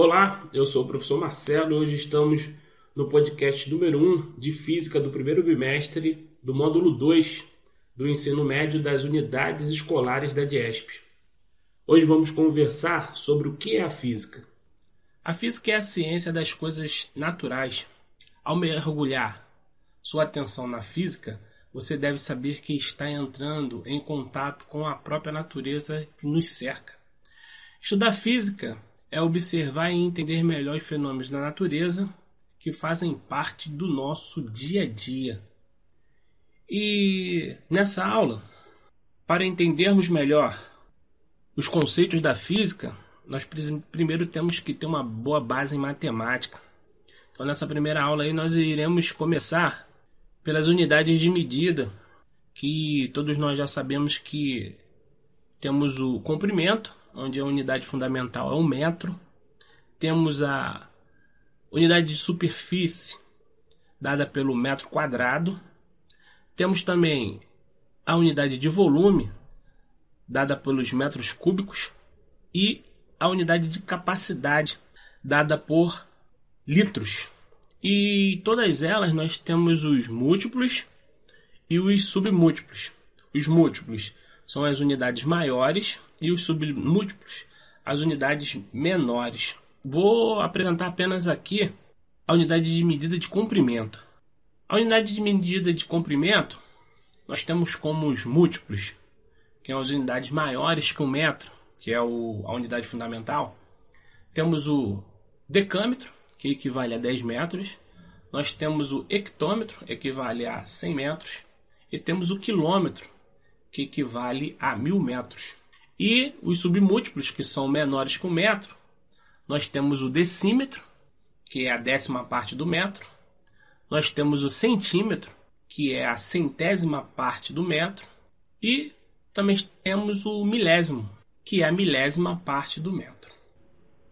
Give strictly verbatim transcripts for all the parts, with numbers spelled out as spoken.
Olá, eu sou o professor Marcelo e hoje estamos no podcast número um de Física do primeiro bimestre do módulo dois do ensino médio das unidades escolares da Diesp. Hoje vamos conversar sobre o que é a Física. A Física é a ciência das coisas naturais. Ao mergulhar sua atenção na Física, você deve saber que está entrando em contato com a própria natureza que nos cerca. Estudar Física é observar e entender melhor os fenômenos da natureza que fazem parte do nosso dia a dia. E nessa aula, para entendermos melhor os conceitos da física, nós primeiro temos que ter uma boa base em matemática. Então nessa primeira aula aí nós iremos começar pelas unidades de medida, que todos nós já sabemos que temos o comprimento, onde a unidade fundamental é um metro. Temos a unidade de superfície, dada pelo metro quadrado. Temos também a unidade de volume, dada pelos metros cúbicos. E a unidade de capacidade, dada por litros. E em todas elas nós temos os múltiplos e os submúltiplos. Os múltiplos são as unidades maiores e os submúltiplos, as unidades menores. Vou apresentar apenas aqui a unidade de medida de comprimento. A unidade de medida de comprimento nós temos como os múltiplos, que são as unidades maiores que um metro, que é o, a unidade fundamental. Temos o decâmetro, que equivale a dez metros. Nós temos o hectômetro, que equivale a cem metros. E temos o quilômetro, que equivale a mil metros. E os submúltiplos, que são menores que um metro, nós temos o decímetro, que é a décima parte do metro. Nós temos o centímetro, que é a centésima parte do metro. E também temos o milésimo, que é a milésima parte do metro.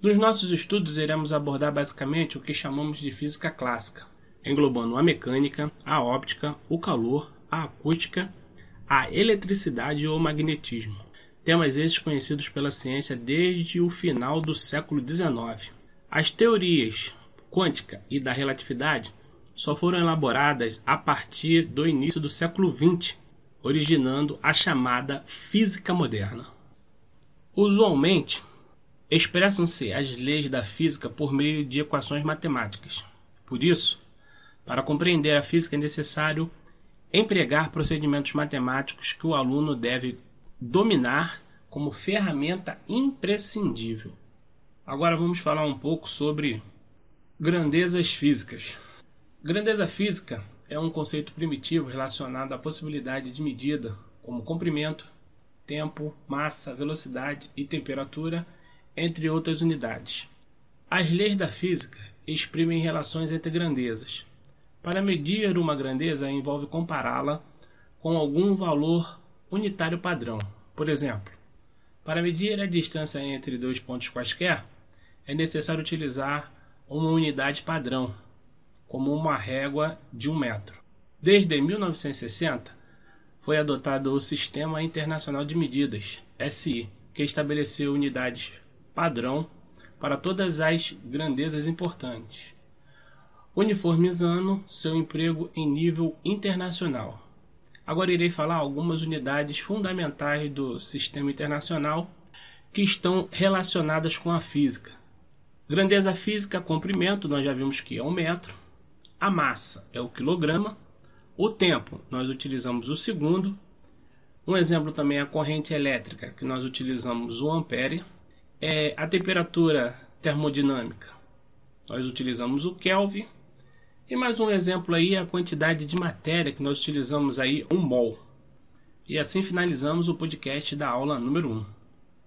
Nos nossos estudos, iremos abordar basicamente o que chamamos de física clássica, englobando a mecânica, a óptica, o calor, a acústica, a eletricidade ou magnetismo. Temas esses conhecidos pela ciência desde o final do século dezenove. As teorias quântica e da relatividade só foram elaboradas a partir do início do século vinte, originando a chamada física moderna. Usualmente, expressam-se as leis da física por meio de equações matemáticas. Por isso, para compreender a física é necessário empregar procedimentos matemáticos que o aluno deve dominar como ferramenta imprescindível. Agora vamos falar um pouco sobre grandezas físicas. Grandeza física é um conceito primitivo relacionado à possibilidade de medida, como comprimento, tempo, massa, velocidade e temperatura, entre outras unidades. As leis da física exprimem relações entre grandezas. Para medir uma grandeza, envolve compará-la com algum valor unitário padrão. Por exemplo, para medir a distância entre dois pontos quaisquer, é necessário utilizar uma unidade padrão, como uma régua de um metro. Desde mil novecentos e sessenta, foi adotado o Sistema Internacional de Medidas, S I, que estabeleceu unidades padrão para todas as grandezas importantes, uniformizando seu emprego em nível internacional. Agora irei falar algumas unidades fundamentais do sistema internacional que estão relacionadas com a física. Grandeza física, comprimento, nós já vimos que é um metro. A massa é o quilograma. O tempo, nós utilizamos o segundo. Um exemplo também é a corrente elétrica, que nós utilizamos o ampere. É a temperatura termodinâmica, nós utilizamos o Kelvin. E mais um exemplo aí, a quantidade de matéria que nós utilizamos aí, um mol. E assim finalizamos o podcast da aula número um.